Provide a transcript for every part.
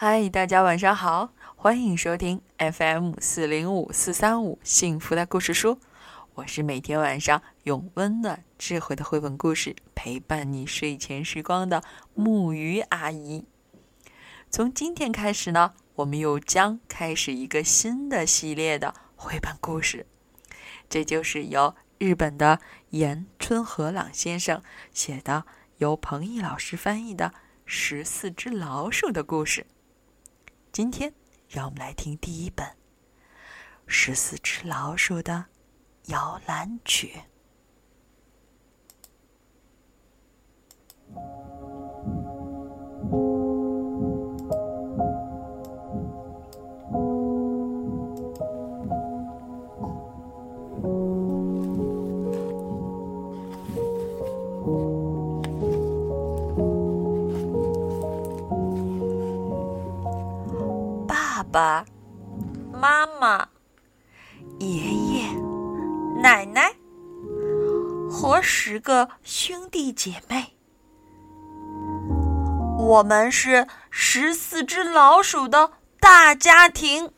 嗨，大家晚上好，欢迎收听 FM405-435 幸福的故事书，我是每天晚上用温暖智慧的绘本故事陪伴你睡前时光的木鱼阿姨。从今天开始呢，我们又将开始一个新的系列的绘本故事，这就是由日本的岩村和朗先生写的，由彭毅老师翻译的14只老鼠的故事。今天让我们来听第一本14只老鼠的摇篮曲。爸爸妈妈、爷爷、奶奶和10个兄弟姐妹，我们是14只老鼠的大家庭。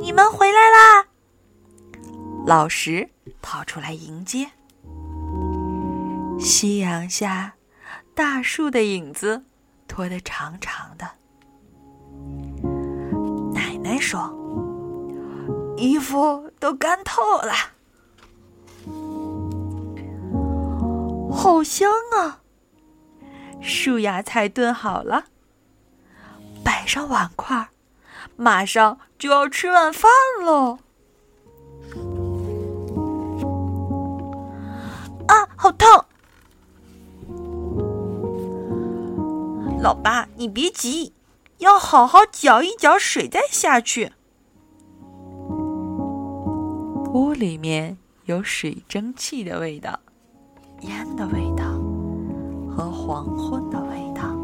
你们回来啦！老石跑出来迎接。夕阳下，大树的影子拖得长长的。奶奶说：“衣服都干透了。”好香啊！树芽菜炖好了，摆上碗筷，马上就要吃晚饭喽！啊，好烫！老爸，你别急，要好好搅一搅水再下去。屋里面有水蒸气的味道、烟的味道和黄昏的味道。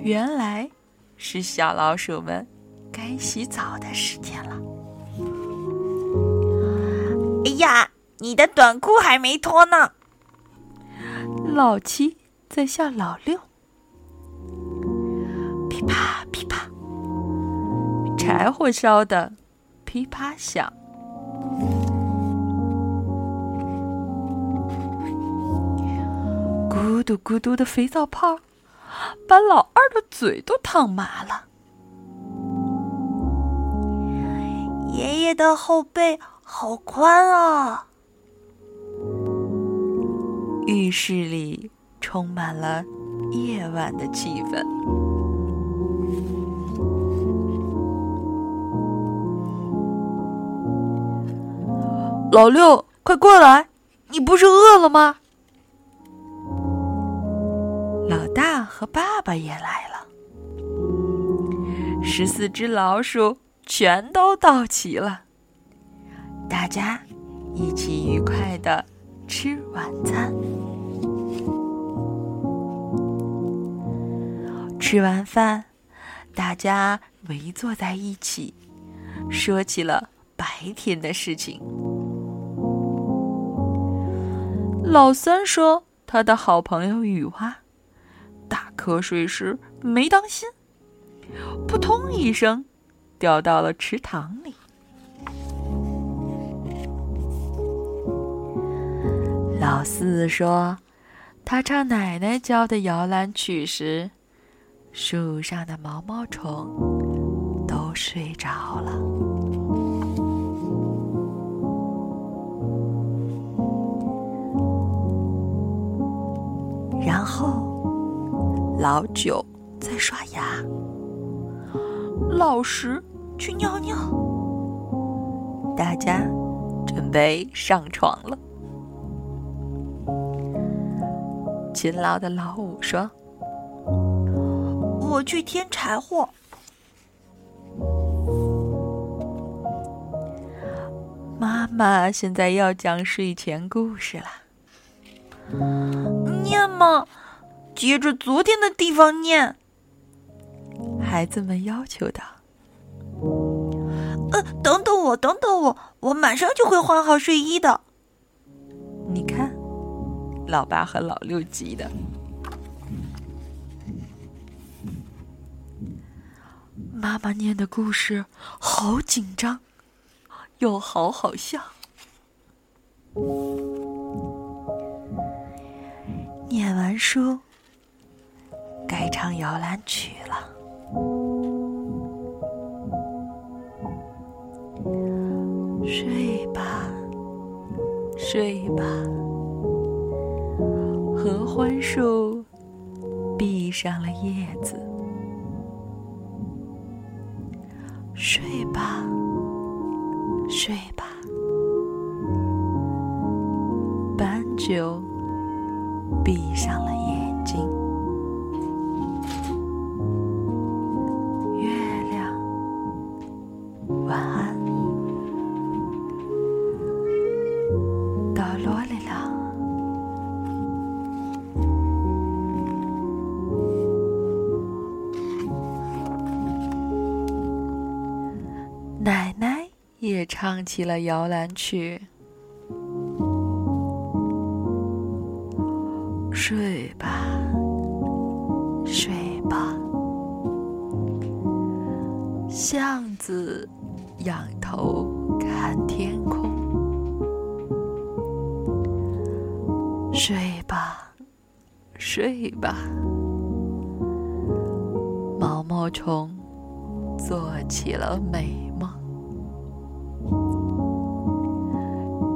原来是小老鼠们该洗澡的时间了。哎呀，你的短裤还没脱呢！老七在笑老六。噼啪噼啪，柴火烧的噼啪响。咕嘟咕嘟的肥皂泡把老二的嘴都烫麻了。爷爷的后背好宽啊！浴室里充满了夜晚的气氛。老六，快过来，你不是饿了吗？老大和爸爸也来了。14只老鼠全都到齐了，大家一起愉快地吃晚餐。吃完饭，大家围坐在一起，说起了白天的事情。老三说他的好朋友雨蛙打瞌睡时没当心，扑通一声掉到了池塘里。老四说他唱奶奶教的摇篮曲时，树上的毛毛虫都睡着了。然后老九在刷牙，老十去尿尿，大家准备上床了。勤劳的老五说：“我去添柴火。”妈妈现在要讲睡前故事了。念吗？接着昨天的地方念。孩子们要求道。等等我，我马上就会换好睡衣的。你看，老八和老六级的。妈妈念的故事好紧张，又好好笑。念完书，该唱摇篮曲了。睡吧，睡吧，合欢树闭上了叶子。睡吧，睡吧，斑鸠闭上了眼睛。月亮，晚安。到罗里了。奶奶也唱起了摇篮曲。睡吧，睡吧，巷子仰头看天空。睡吧，睡吧，毛毛虫做起了美梦。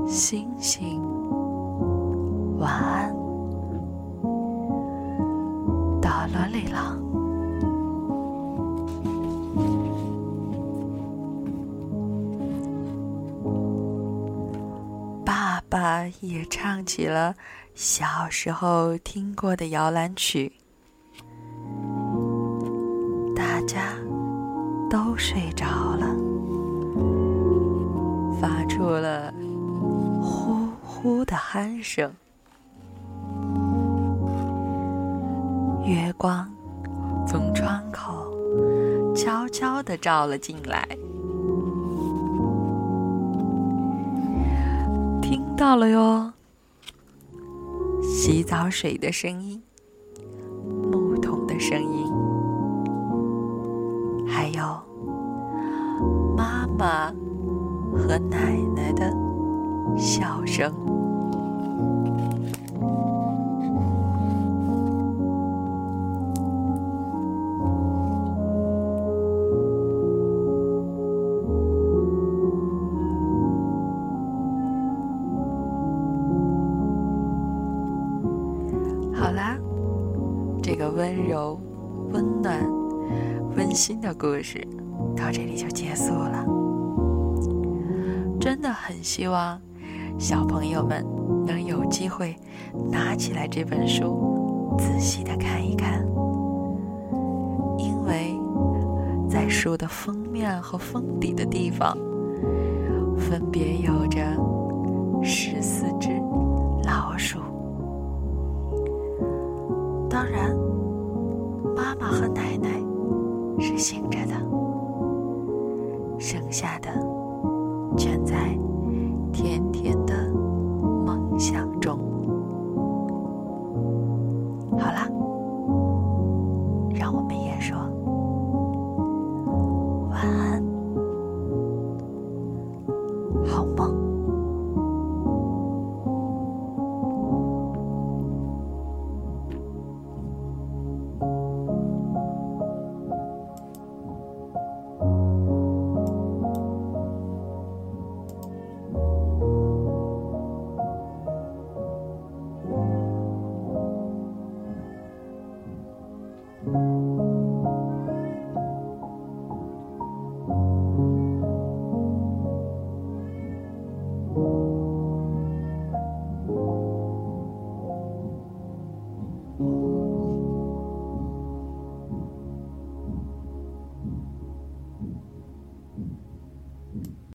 星星，晚安。老累了。爸爸也唱起了小时候听过的摇篮曲。大家都睡着了，发出了呼呼的鼾声。月光从窗口悄悄地照了进来，听到了哟，洗澡水的声音，木桶的声音，还有妈妈和奶奶的笑声。好啦，这个温柔、温暖、温馨的故事到这里就结束了。真的很希望小朋友们能有机会拿起来这本书，仔细的看一看，因为在书的封面和封底的地方，分别有着14只老鼠。当然，妈妈和奶奶是醒着的。